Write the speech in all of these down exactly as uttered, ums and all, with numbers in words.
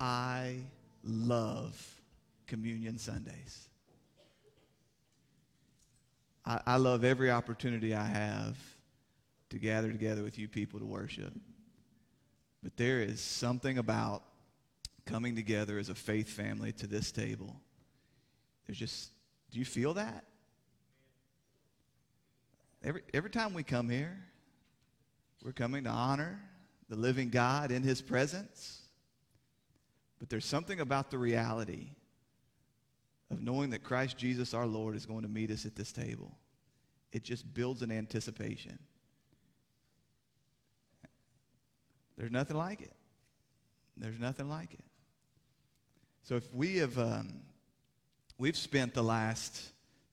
I love communion Sundays. I, I love every opportunity I have to gather together with you people to worship. But there is something about coming together as a faith family to this table. There's just, do you feel that? Every every time we come here, we're coming to honor the living God in his presence. But there's something about the reality of knowing that Christ Jesus our Lord is going to meet us at this table. It just builds an anticipation. There's nothing like it. There's nothing like it. So if we have, um, we've spent the last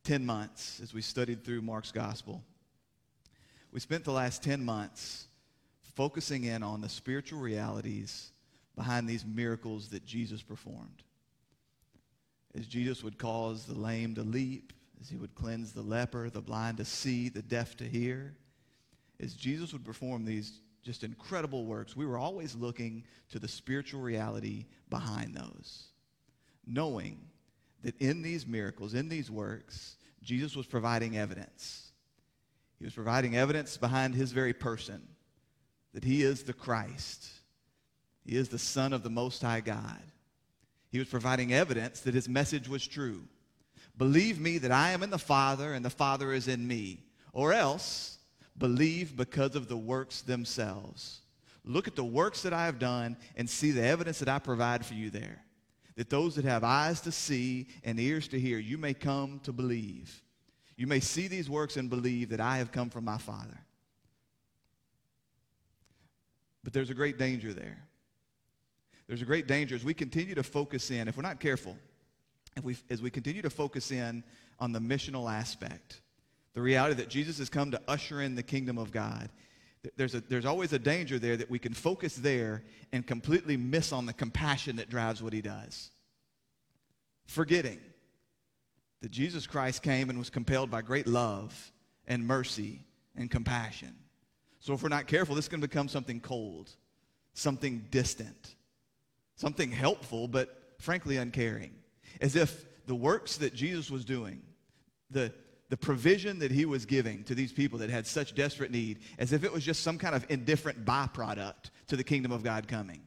ten months as we studied through Mark's gospel, we spent the last ten months focusing in on the spiritual realities behind these miracles that Jesus performed. As Jesus would cause the lame to leap, as he would cleanse the leper, the blind to see, the deaf to hear, as Jesus would perform these just incredible works, we were always looking to the spiritual reality behind those, knowing that in these miracles, in these works, Jesus was providing evidence. He was providing evidence behind his very person, that he is the Christ. He is the Son of the Most High God. He was providing evidence that his message was true. Believe me that I am in the Father and the Father is in me, or else believe because of the works themselves. Look at the works that I have done and see the evidence that I provide for you there, that those that have eyes to see and ears to hear, you may come to believe. You may see these works and believe that I have come from my Father. But there's a great danger there. There's a great danger as we continue to focus in, if we're not careful, if we, as we continue to focus in on the missional aspect, the reality that Jesus has come to usher in the kingdom of God. There's, a, there's always a danger there that we can focus there and completely miss on the compassion that drives what he does. Forgetting that Jesus Christ came and was compelled by great love and mercy and compassion. So if we're not careful, this is going to become something cold, something distant, something helpful, but frankly uncaring. As if the works that Jesus was doing, the The provision that he was giving to these people that had such desperate need, as if it was just some kind of indifferent byproduct to the kingdom of God coming.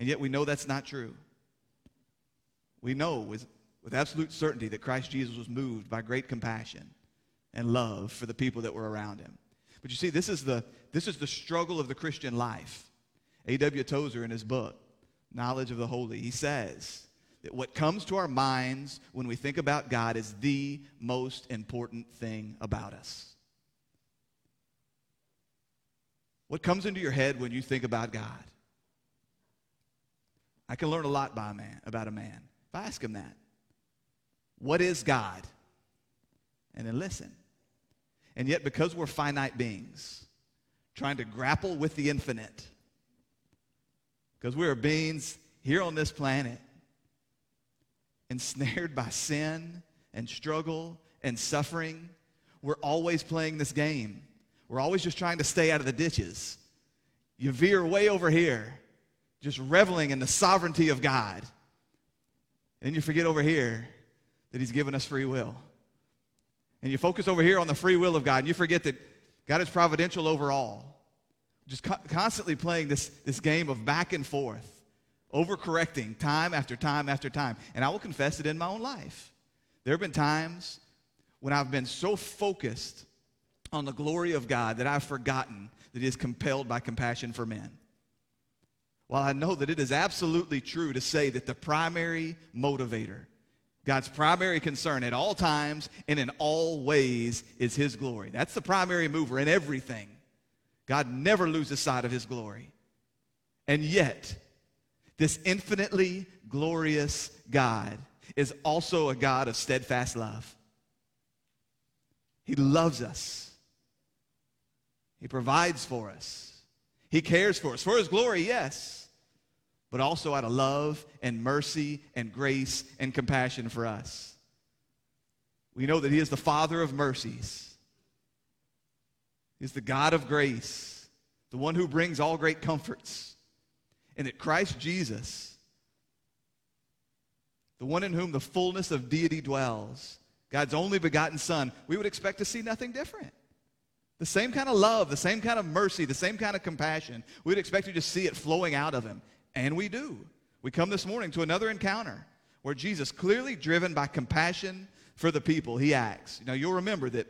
And yet we know that's not true. We know with, with absolute certainty that Christ Jesus was moved by great compassion and love for the people that were around him. But you see, this is the, this is the struggle of the Christian life. A W Tozer, in his book, Knowledge of the Holy, he says that what comes to our minds when we think about God is the most important thing about us. What comes into your head when you think about God? I can learn a lot by a man, about a man if I ask him that. What is God? And then listen. And yet, because we're finite beings trying to grapple with the infinite, because we are beings here on this planet ensnared by sin and struggle and suffering, we're always playing this game. We're always just trying to stay out of the ditches. You veer way over here, just reveling in the sovereignty of God. And you forget over here that he's given us free will. And you focus over here on the free will of God, and you forget that God is providential over all. Just co- constantly playing this, this game of back and forth, overcorrecting time after time after time. And I will confess it in my own life. There have been times when I've been so focused on the glory of God that I've forgotten that he is compelled by compassion for men. While I know that it is absolutely true to say that the primary motivator, God's primary concern at all times and in all ways, is his glory. That's the primary mover in everything. God never loses sight of his glory. And yet, this infinitely glorious God is also a God of steadfast love. He loves us. He provides for us. He cares for us. For his glory, yes, but also out of love and mercy and grace and compassion for us. We know that he is the Father of mercies. He's the God of grace, the one who brings all great comforts. And that Christ Jesus the one in whom the fullness of deity dwells, God's only begotten Son, we would expect to see nothing different. The same kind of love, the same kind of mercy, the same kind of compassion. We would expect to just see it flowing out of him, and we do. We come this morning to another encounter where Jesus, clearly driven by compassion for the people, he acts. Now, you'll remember that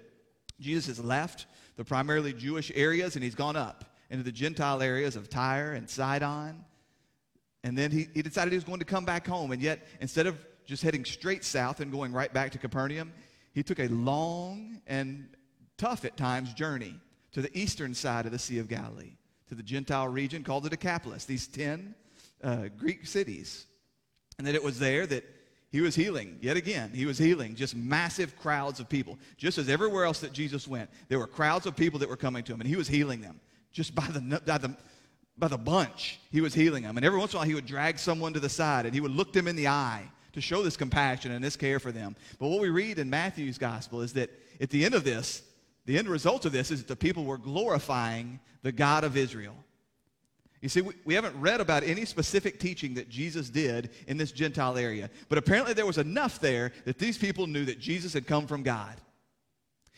Jesus has left the primarily Jewish areas, and he's gone up into the Gentile areas of Tyre and Sidon. And then he, he decided he was going to come back home, and yet instead of just heading straight south and going right back to Capernaum, he took a long and tough at times journey to the eastern side of the Sea of Galilee, to the Gentile region called the Decapolis, these ten uh, Greek cities. And that it was there that he was healing, yet again, he was healing just massive crowds of people. Just as everywhere else that Jesus went, there were crowds of people that were coming to him, and he was healing them just by the, by the, by the bunch. He was healing them, and every once in a while, he would drag someone to the side, and he would look them in the eye to show this compassion and this care for them. But what we read in Matthew's gospel is that at the end of this, the end result of this is that the people were glorifying the God of Israel. You see, we, we haven't read about any specific teaching that Jesus did in this Gentile area, but apparently there was enough there that these people knew that Jesus had come from God.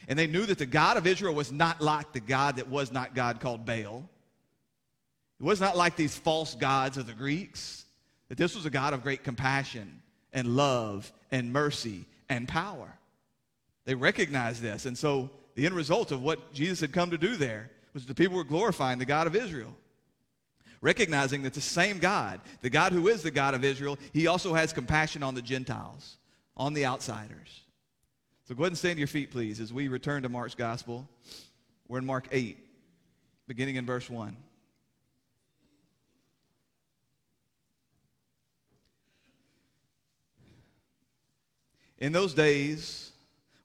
And they knew that the God of Israel was not like the God that was not God, called Baal. It was not like these false gods of the Greeks, that this was a God of great compassion and love and mercy and power. They recognized this, and so the end result of what Jesus had come to do there was the people were glorifying the God of Israel, recognizing that the same God, the God who is the God of Israel, he also has compassion on the Gentiles, on the outsiders. So go ahead and stand to your feet, please, as we return to Mark's gospel. We're in Mark eight, beginning in verse one. In those days,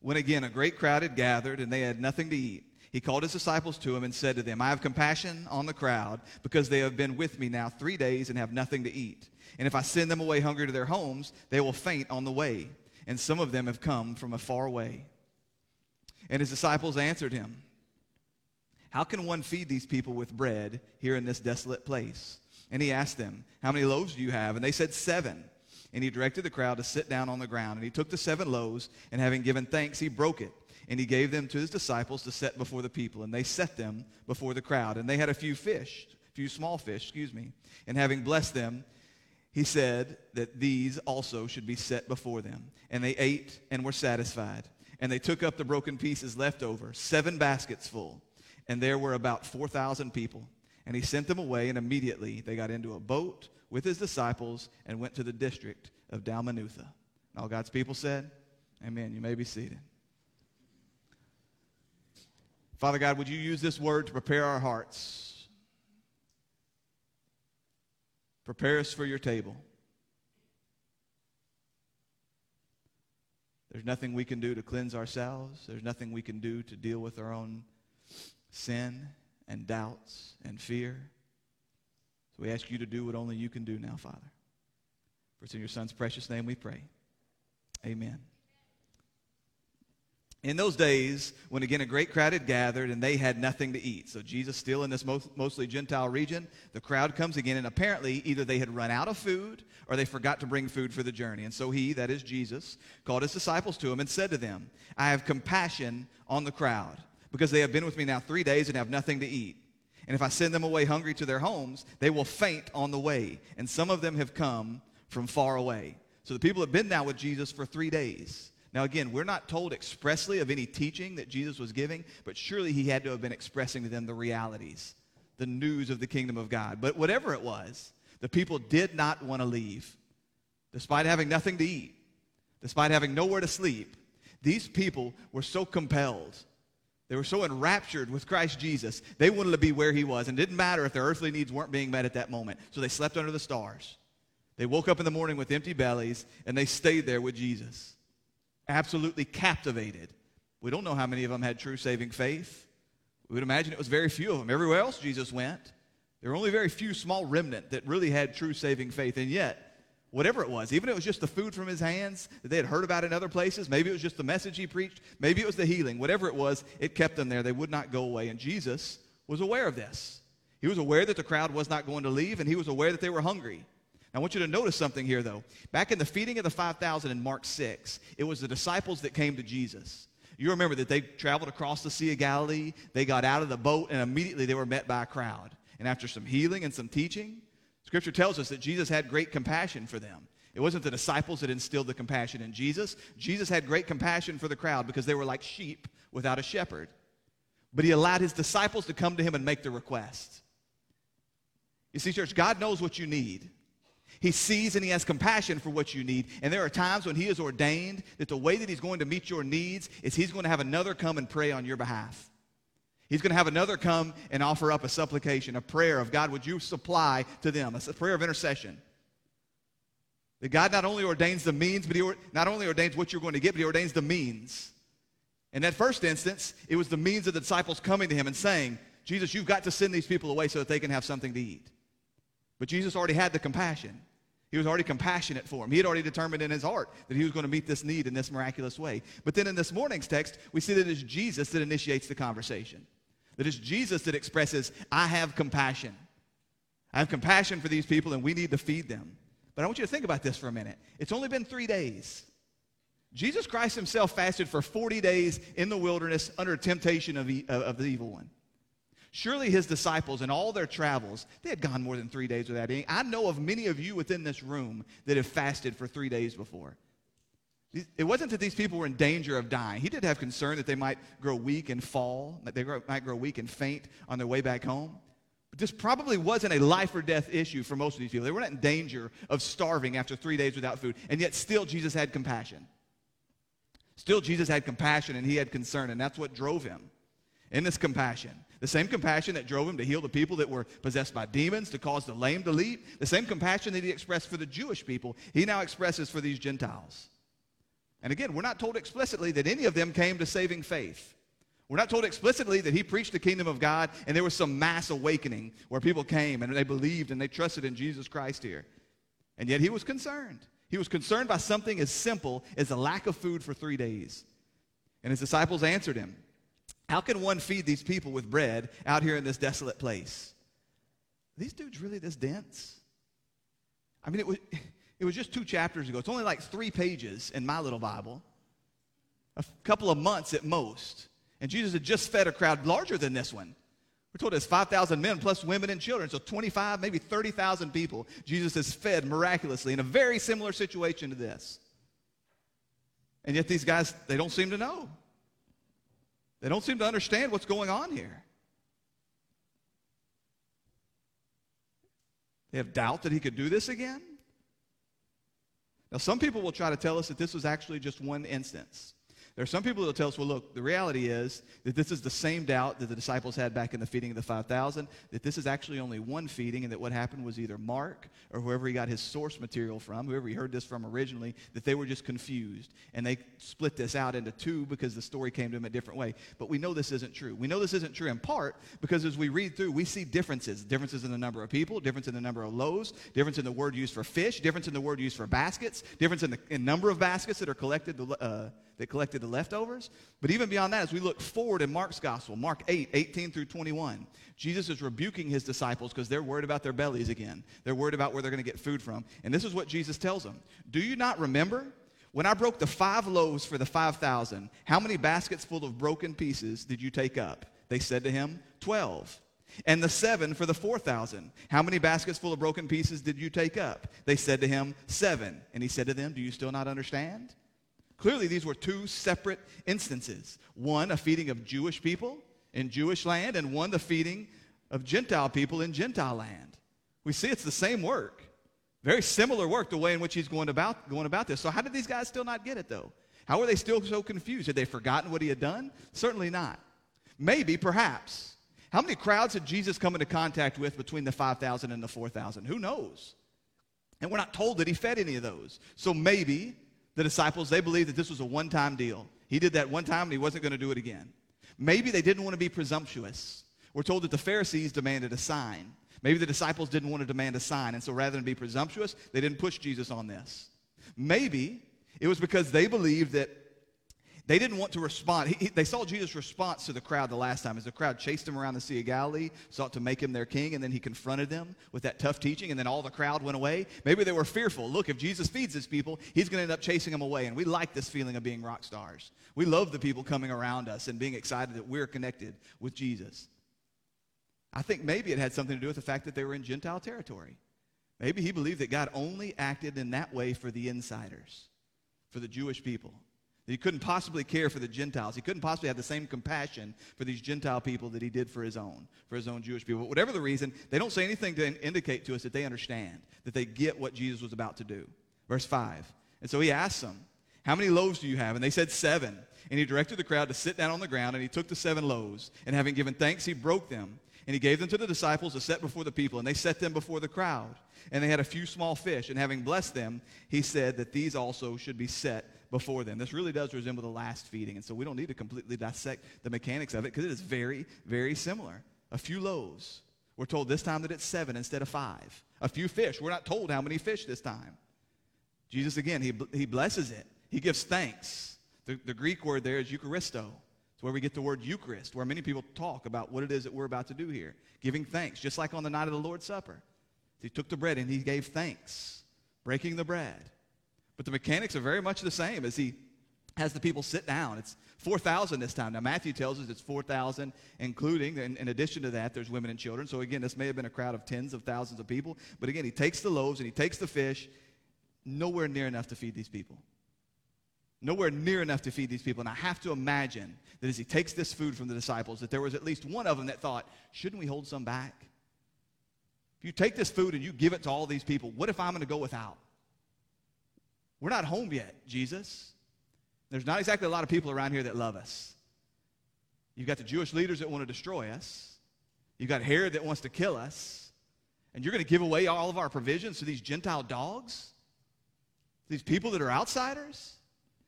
when again a great crowd had gathered and they had nothing to eat, he called his disciples to him and said to them, I have compassion on the crowd because they have been with me now three days and have nothing to eat. And if I send them away hungry to their homes, they will faint on the way. And some of them have come from a far way. And his disciples answered him, how can one feed these people with bread here in this desolate place? And he asked them, how many loaves do you have? And they said, seven. And he directed the crowd to sit down on the ground. And he took the seven loaves, and having given thanks, he broke it. And he gave them to his disciples to set before the people. And they set them before the crowd. And they had a few fish, few small fish, excuse me. And having blessed them, he said that these also should be set before them. And they ate and were satisfied. And they took up the broken pieces left over, seven baskets full. And there were about four thousand people. And he sent them away, and immediately they got into a boat with his disciples and went to the district of Dalmanutha. And all God's people said, amen. You may be seated. Father God, would you use this word to prepare our hearts? Prepare us for your table. There's nothing we can do to cleanse ourselves. There's nothing we can do to deal with our own sin and doubts and fear. So we ask you to do what only you can do now, Father. For it's in your Son's precious name we pray. Amen. In those days, when again a great crowd had gathered and they had nothing to eat. So Jesus still in this mostly Gentile region. The crowd comes again, and apparently either they had run out of food or they forgot to bring food for the journey. And so he, that is Jesus, called his disciples to him and said to them, I have compassion on the crowd because they have been with me now three days and have nothing to eat. And if I send them away hungry to their homes, they will faint on the way. And some of them have come from far away. So the people have been now with Jesus for three days. Now, again, we're not told expressly of any teaching that Jesus was giving, but surely he had to have been expressing to them the realities, the news of the kingdom of God. But whatever it was, the people did not want to leave. Despite having nothing to eat, despite having nowhere to sleep, these people were so compelled. They were so enraptured with Christ Jesus. They wanted to be where he was, and it didn't matter if their earthly needs weren't being met at that moment. So they slept under the stars. They woke up in the morning with empty bellies, and they stayed there with Jesus. Absolutely captivated. We don't know how many of them had true saving faith. We would imagine it was very few of them. Everywhere else Jesus went, there were only very few small remnant that really had true saving faith. And yet, whatever it was, even if it was just the food from his hands that they had heard about in other places, maybe it was just the message he preached, maybe it was the healing, whatever it was, it kept them there. They would not go away. And Jesus was aware of this. He was aware that the crowd was not going to leave, and he was aware that they were hungry. I want you to notice something here, though. Back in the feeding of the five thousand in Mark six, it was the disciples that came to Jesus. You remember that they traveled across the Sea of Galilee. They got out of the boat, and immediately they were met by a crowd. And after some healing and some teaching, Scripture tells us that Jesus had great compassion for them. It wasn't the disciples that instilled the compassion in Jesus. Jesus had great compassion for the crowd because they were like sheep without a shepherd. But he allowed his disciples to come to him and make the request. You see, church, God knows what you need. He sees and he has compassion for what you need. And there are times when he has ordained that the way that he's going to meet your needs is he's going to have another come and pray on your behalf. He's going to have another come and offer up a supplication, a prayer of, God, would you supply to them? A prayer of intercession. That God not only ordains the means, but he or- not only ordains what you're going to get, but he ordains the means. In that first instance, it was the means of the disciples coming to him and saying, Jesus, you've got to send these people away so that they can have something to eat. But Jesus already had the compassion. He was already compassionate for him. He had already determined in his heart that he was going to meet this need in this miraculous way. But then in this morning's text, we see that it's Jesus that initiates the conversation. That it's Jesus that expresses, I have compassion. I have compassion for these people and we need to feed them. But I want you to think about this for a minute. It's only been three days. Jesus Christ himself fasted for forty days in the wilderness under temptation of, e- of the evil one. Surely his disciples in all their travels, they had gone more than three days without eating. I know of many of you within this room that have fasted for three days before. It wasn't that these people were in danger of dying. He did have concern that they might grow weak and fall, that they might grow weak and faint on their way back home. This probably wasn't a life or death issue for most of these people. They were not in danger of starving after three days without food, and yet still Jesus had compassion. Still Jesus had compassion, and he had concern, and that's what drove him in this compassion. The same compassion that drove him to heal the people that were possessed by demons, to cause the lame to leap, the same compassion that he expressed for the Jewish people, he now expresses for these Gentiles. And again, we're not told explicitly that any of them came to saving faith. We're not told explicitly that he preached the kingdom of God and there was some mass awakening where people came and they believed and they trusted in Jesus Christ here. And yet he was concerned. He was concerned by something as simple as the lack of food for three days. And his disciples answered him, how can one feed these people with bread out here in this desolate place? Are these dudes really this dense? I mean, it was, it was just two chapters ago. It's only like three pages in my little Bible, a couple of months at most. And Jesus had just fed a crowd larger than this one. We're told it's five thousand men plus women and children, so twenty-five, maybe thirty thousand people Jesus has fed miraculously in a very similar situation to this. And yet these guys, they don't seem to know. They don't seem to understand what's going on here. They have doubt that he could do this again. Now, some people will try to tell us that this was actually just one instance. There are some people that will tell us, well, look, the reality is that this is the same doubt that the disciples had back in the feeding of the five thousand, that this is actually only one feeding, and that what happened was either Mark or whoever he got his source material from, whoever he heard this from originally, that they were just confused, and they split this out into two because the story came to them a different way. But we know this isn't true. We know this isn't true in part because as we read through, we see differences, differences in the number of people, difference in the number of loaves, difference in the word used for fish, difference in the word used for baskets, difference in the in number of baskets that are collected to, uh, that collected the leftovers. But even beyond that, as we look forward in Mark's gospel, Mark eight, eighteen through twenty-one, Jesus is rebuking his disciples because they're worried about their bellies again. They're worried about where they're going to get food from. And this is what Jesus tells them. Do you not remember when I broke the five loaves for the five thousand, how many baskets full of broken pieces did you take up? They said to him, twelve. And the seven for the four thousand, how many baskets full of broken pieces did you take up? They said to him, seven. And he said to them, do you still not understand? Clearly, these were two separate instances. One, a feeding of Jewish people in Jewish land, and one, the feeding of Gentile people in Gentile land. We see it's the same work, very similar work, the way in which he's going about, going about this. So how did these guys still not get it, though? How are they still so confused? Had they forgotten what he had done? Certainly not. Maybe, perhaps. How many crowds had Jesus come into contact with between the five thousand and the four thousand? Who knows? And we're not told that he fed any of those. So maybe the disciples, they believed that this was a one-time deal. He did that one time, and he wasn't going to do it again. Maybe they didn't want to be presumptuous. We're told that the Pharisees demanded a sign. Maybe the disciples didn't want to demand a sign, and so rather than be presumptuous, they didn't push Jesus on this. Maybe it was because they believed that They didn't want to respond. He, he, they saw Jesus' response to the crowd the last time as the crowd chased him around the Sea of Galilee, sought to make him their king, and then he confronted them with that tough teaching, and then all the crowd went away. Maybe they were fearful. Look, if Jesus feeds his people, he's going to end up chasing them away, and we like this feeling of being rock stars. We love the people coming around us and being excited that we're connected with Jesus. I think maybe it had something to do with the fact that they were in Gentile territory. Maybe he believed that God only acted in that way for the insiders, for the Jewish people. That he couldn't possibly care for the Gentiles. He couldn't possibly have the same compassion for these Gentile people that he did for his own, for his own Jewish people. But whatever the reason, they don't say anything to indicate to us that they understand, that they get what Jesus was about to do. Verse five, and so he asked them, how many loaves do you have? And they said seven. And he directed the crowd to sit down on the ground, and he took the seven loaves. And having given thanks, he broke them. And he gave them to the disciples to set before the people, and they set them before the crowd. And they had a few small fish, and having blessed them, he said that these also should be set before them. This really does resemble the last feeding, and so we don't need to completely dissect the mechanics of it because it is very, very similar. A few loaves. We're told this time that it's seven instead of five. A few fish. We're not told how many fish this time. Jesus, again, he, he blesses it. He gives thanks. The, the Greek word there is Eucharisto. It's where we get the word Eucharist, where many people talk about what it is that we're about to do here. Giving thanks, just like on the night of the Lord's Supper. He took the bread and he gave thanks, breaking the bread. But the mechanics are very much the same as he has the people sit down. It's four thousand this time. Now, Matthew tells us it's four thousand, including, in, in addition to that, there's women and children. So, again, this may have been a crowd of tens of thousands of people. But, again, he takes the loaves and he takes the fish, nowhere near enough to feed these people. Nowhere near enough to feed these people. And I have to imagine that as he takes this food from the disciples, that there was at least one of them that thought, shouldn't we hold some back? If you take this food and you give it to all these people, what if I'm going to go without? We're not home yet, Jesus. There's not exactly a lot of people around here that love us. You've got the Jewish leaders that want to destroy us. You've got Herod that wants to kill us. And you're going to give away all of our provisions to these Gentile dogs? These people that are outsiders?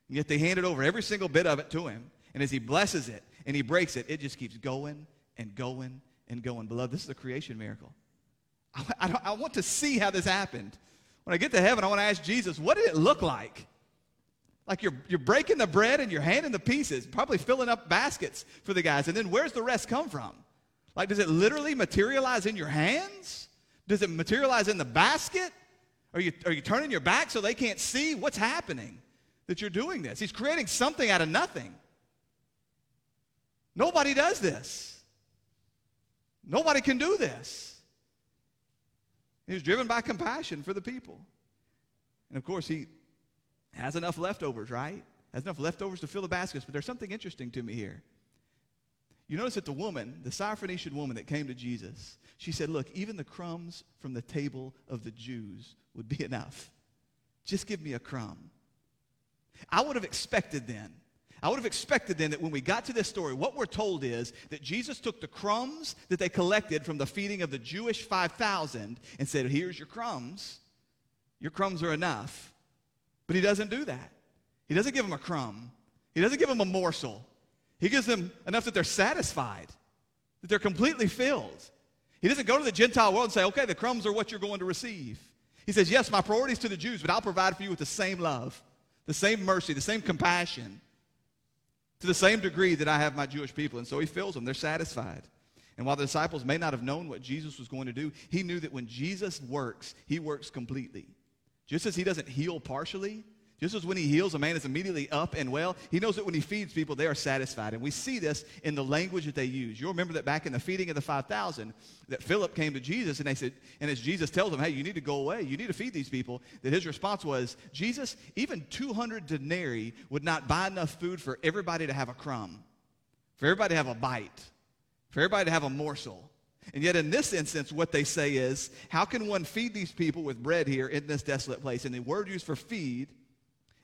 And yet they handed over every single bit of it to him. And as he blesses it and he breaks it, it just keeps going and going and going. Beloved, this is a creation miracle. I, I, I want to see how this happened. When I get to heaven, I want to ask Jesus, what did it look like? Like you're, you're breaking the bread and you're handing the pieces, probably filling up baskets for the guys. And then where's the rest come from? Like, does it literally materialize in your hands? Does it materialize in the basket? Are you, are you turning your back so they can't see what's happening that you're doing this? He's creating something out of nothing. Nobody does this. Nobody can do this. He was driven by compassion for the people. And, of course, he has enough leftovers, right? Has enough leftovers to fill the baskets. But there's something interesting to me here. You notice that the woman, the Syrophoenician woman that came to Jesus, she said, look, even the crumbs from the table of the Jews would be enough. Just give me a crumb. I would have expected then, I would have expected then that when we got to this story, what we're told is that Jesus took the crumbs that they collected from the feeding of the Jewish five thousand and said, here's your crumbs. Your crumbs are enough. But he doesn't do that. He doesn't give them a crumb. He doesn't give them a morsel. He gives them enough that they're satisfied, that they're completely filled. He doesn't go to the Gentile world and say, okay, the crumbs are what you're going to receive. He says, yes, my priority is to the Jews, but I'll provide for you with the same love, the same mercy, the same compassion, to the same degree that I have my Jewish people. And so he fills them. They're satisfied. And while the disciples may not have known what Jesus was going to do, he knew that when Jesus works, he works completely. Just as he doesn't heal partially, just as when he heals, a man is immediately up and well, he knows that when he feeds people, they are satisfied. And we see this in the language that they use. You'll remember that back in the feeding of the five thousand, that Philip came to Jesus, and they said, and as Jesus tells him, hey, you need to go away. You need to feed these people. That his response was, Jesus, even two hundred denarii would not buy enough food for everybody to have a crumb, for everybody to have a bite, for everybody to have a morsel. And yet in this instance, what they say is, how can one feed these people with bread here in this desolate place? And the word used for feed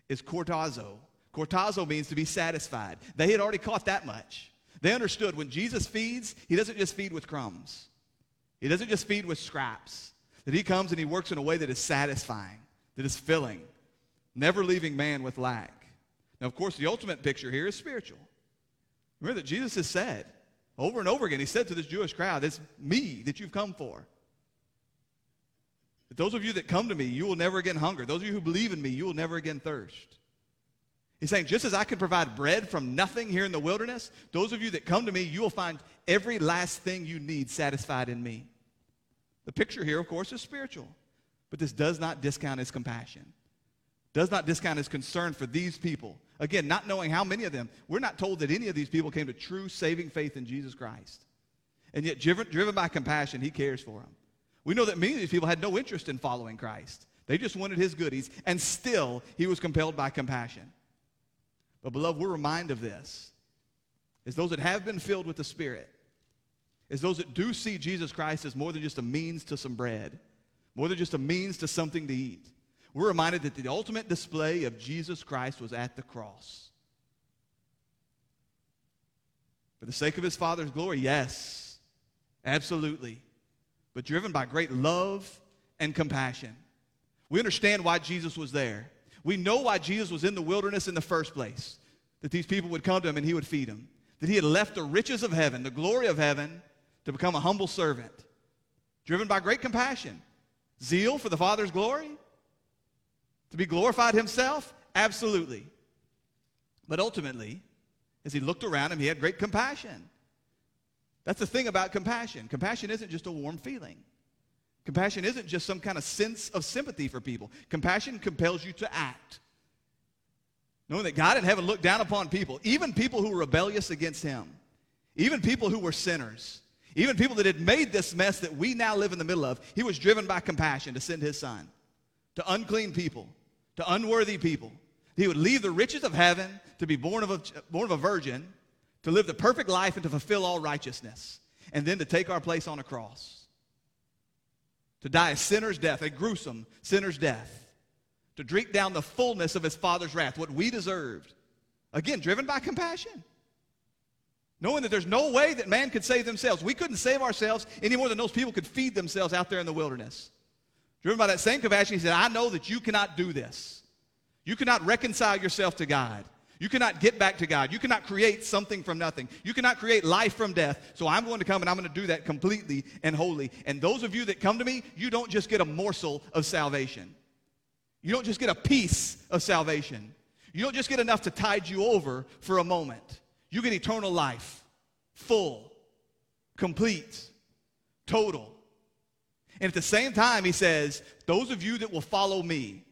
is cortazo. Cortazo means to be satisfied. They had already caught that much. They understood when Jesus feeds, he doesn't just feed with crumbs. He doesn't just feed with scraps. That he comes and he works in a way that is satisfying, that is filling, never leaving man with lack. Now, of course, the ultimate picture here is spiritual. Remember that Jesus has said over and over again, he said to this Jewish crowd, it's me that you've come for. Those of you that come to me, you will never again hunger. Those of you who believe in me, you will never again thirst. He's saying, just as I can provide bread from nothing here in the wilderness, those of you that come to me, you will find every last thing you need satisfied in me. The picture here, of course, is spiritual, but this does not discount his compassion, does not discount his concern for these people. Again, not knowing how many of them, we're not told that any of these people came to true saving faith in Jesus Christ. And yet, driven, driven by compassion, he cares for them. We know that many of these people had no interest in following Christ. They just wanted his goodies, and still he was compelled by compassion. But, beloved, we're reminded of this. As those that have been filled with the Spirit, as those that do see Jesus Christ as more than just a means to some bread, more than just a means to something to eat, we're reminded that the ultimate display of Jesus Christ was at the cross. For the sake of his Father's glory, yes, absolutely, but driven by great love and compassion. We understand why Jesus was there. We know why Jesus was in the wilderness in the first place, that these people would come to him and he would feed them, that he had left the riches of heaven, the glory of heaven, to become a humble servant, driven by great compassion, zeal for the Father's glory, to be glorified himself? Absolutely. But ultimately, as he looked around him, he had great compassion. That's the thing about compassion. Compassion isn't just a warm feeling. Compassion isn't just some kind of sense of sympathy for people. Compassion compels you to act, knowing that God in heaven looked down upon people, even people who were rebellious against him, even people who were sinners, even people that had made this mess that we now live in the middle of. He was driven by compassion to send his son to unclean people, to unworthy people. He would leave the riches of heaven to be born of a, born of a virgin, to live the perfect life and to fulfill all righteousness, and then to take our place on a cross, to die a sinner's death, a gruesome sinner's death, to drink down the fullness of his Father's wrath, what we deserved. Again, driven by compassion, knowing that there's no way that man could save themselves. We couldn't save ourselves any more than those people could feed themselves out there in the wilderness. Driven by that same compassion, he said, I know that you cannot do this. You cannot reconcile yourself to God. You cannot get back to God. You cannot create something from nothing. You cannot create life from death. So I'm going to come and I'm going to do that completely and wholly. And those of you that come to me, you don't just get a morsel of salvation. You don't just get a piece of salvation. You don't just get enough to tide you over for a moment. You get eternal life, full, complete, total. And at the same time, he says, those of you that will follow me.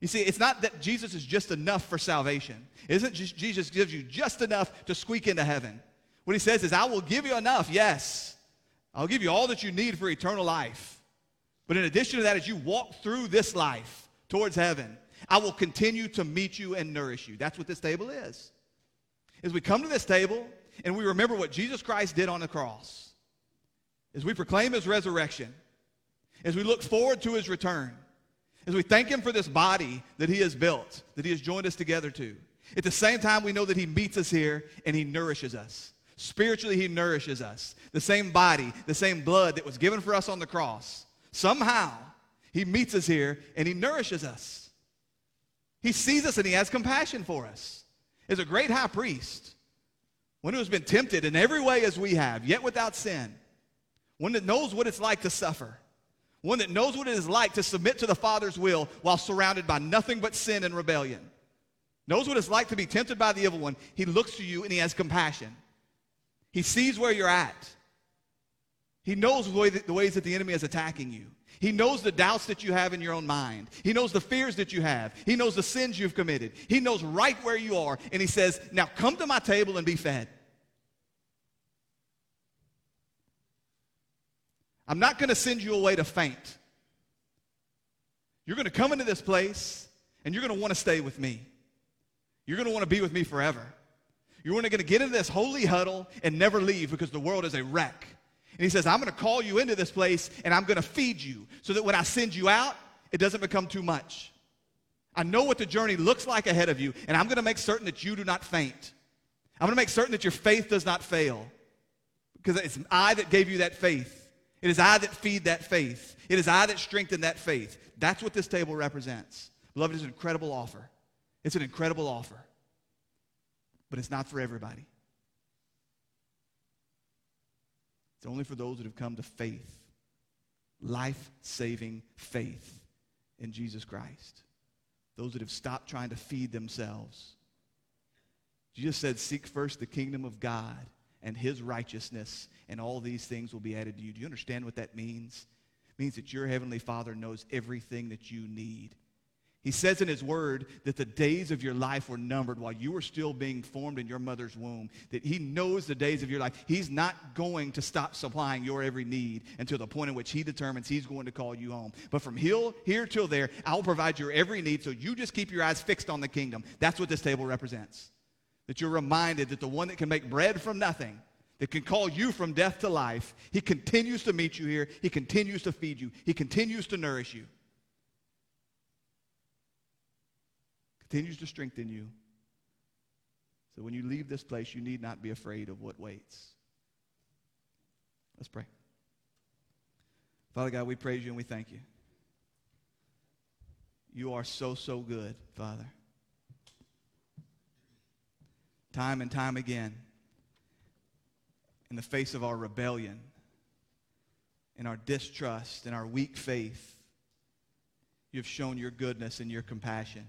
You see, it's not that Jesus is just enough for salvation. It isn't just Jesus gives you just enough to squeak into heaven. What he says is, I will give you enough, yes. I'll give you all that you need for eternal life. But in addition to that, as you walk through this life towards heaven, I will continue to meet you and nourish you. That's what this table is. As we come to this table and we remember what Jesus Christ did on the cross, as we proclaim his resurrection, as we look forward to his return, as we thank him for this body that he has built, that he has joined us together to, at the same time we know that he meets us here and he nourishes us. Spiritually, he nourishes us. The same body, the same blood that was given for us on the cross. Somehow, he meets us here and he nourishes us. He sees us and he has compassion for us. As a great high priest, one who has been tempted in every way as we have, yet without sin, one that knows what it's like to suffer, one that knows what it is like to submit to the Father's will while surrounded by nothing but sin and rebellion, knows what it's like to be tempted by the evil one, he looks to you and he has compassion. He sees where you're at. He knows the ways that the enemy is attacking you. He knows the doubts that you have in your own mind. He knows the fears that you have. He knows the sins you've committed. He knows right where you are, and he says, now come to my table and be fed. I'm not going to send you away to faint. You're going to come into this place, and you're going to want to stay with me. You're going to want to be with me forever. You're going to get into this holy huddle and never leave because the world is a wreck. And he says, I'm going to call you into this place, and I'm going to feed you so that when I send you out, it doesn't become too much. I know what the journey looks like ahead of you, and I'm going to make certain that you do not faint. I'm going to make certain that your faith does not fail because it's I that gave you that faith. It is I that feed that faith. It is I that strengthen that faith. That's what this table represents. Beloved, it's an incredible offer. It's an incredible offer. But it's not for everybody. It's only for those that have come to faith, life-saving faith in Jesus Christ. Those that have stopped trying to feed themselves Jesus said, seek first the kingdom of God and his righteousness, and all these things will be added to you. Do you understand what that means? It means that your heavenly Father knows everything that you need. He says in his word that the days of your life were numbered while you were still being formed in your mother's womb, that he knows the days of your life. He's not going to stop supplying your every need until the point in which he determines he's going to call you home. But from here till there, I'll provide your every need, so you just keep your eyes fixed on the kingdom. That's what this table represents, that you're reminded that the one that can make bread from nothing, that can call you from death to life, he continues to meet you here. He continues to feed you. He continues to nourish you. Continues to strengthen you. So when you leave this place, you need not be afraid of what waits. Let's pray. Father God, we praise you and we thank you. You are so, so good, Father. Time and time again, in the face of our rebellion, in our distrust, in our weak faith, you've shown your goodness and your compassion.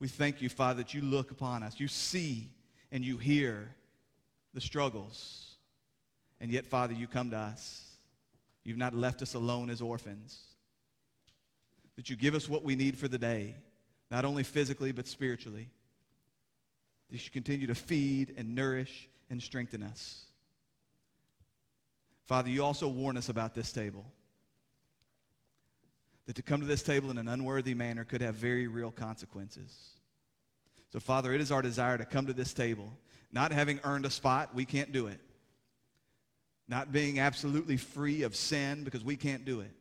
We thank you, Father, that you look upon us. You see and you hear the struggles. And yet, Father, you come to us. You've not left us alone as orphans. That you give us what we need for the day, not only physically but spiritually. That you continue to feed and nourish and strengthen us. Father, you also warn us about this table. That to come to this table in an unworthy manner could have very real consequences. So, Father, it is our desire to come to this table, not having earned a spot, we can't do it. Not being absolutely free of sin, because we can't do it.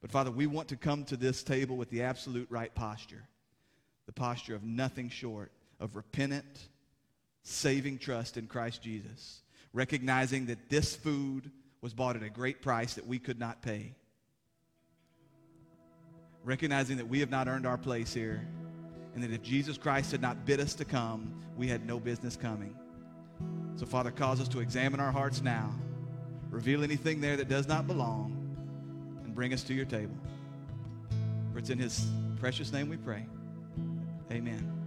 But, Father, we want to come to this table with the absolute right posture, the posture of nothing short of repentant, saving trust in Christ Jesus, recognizing that this food was bought at a great price that we could not pay, recognizing that we have not earned our place here, and that if Jesus Christ had not bid us to come, we had no business coming. So, Father, cause us to examine our hearts now, reveal anything there that does not belong, and bring us to your table. For it's in his precious name we pray. Amen.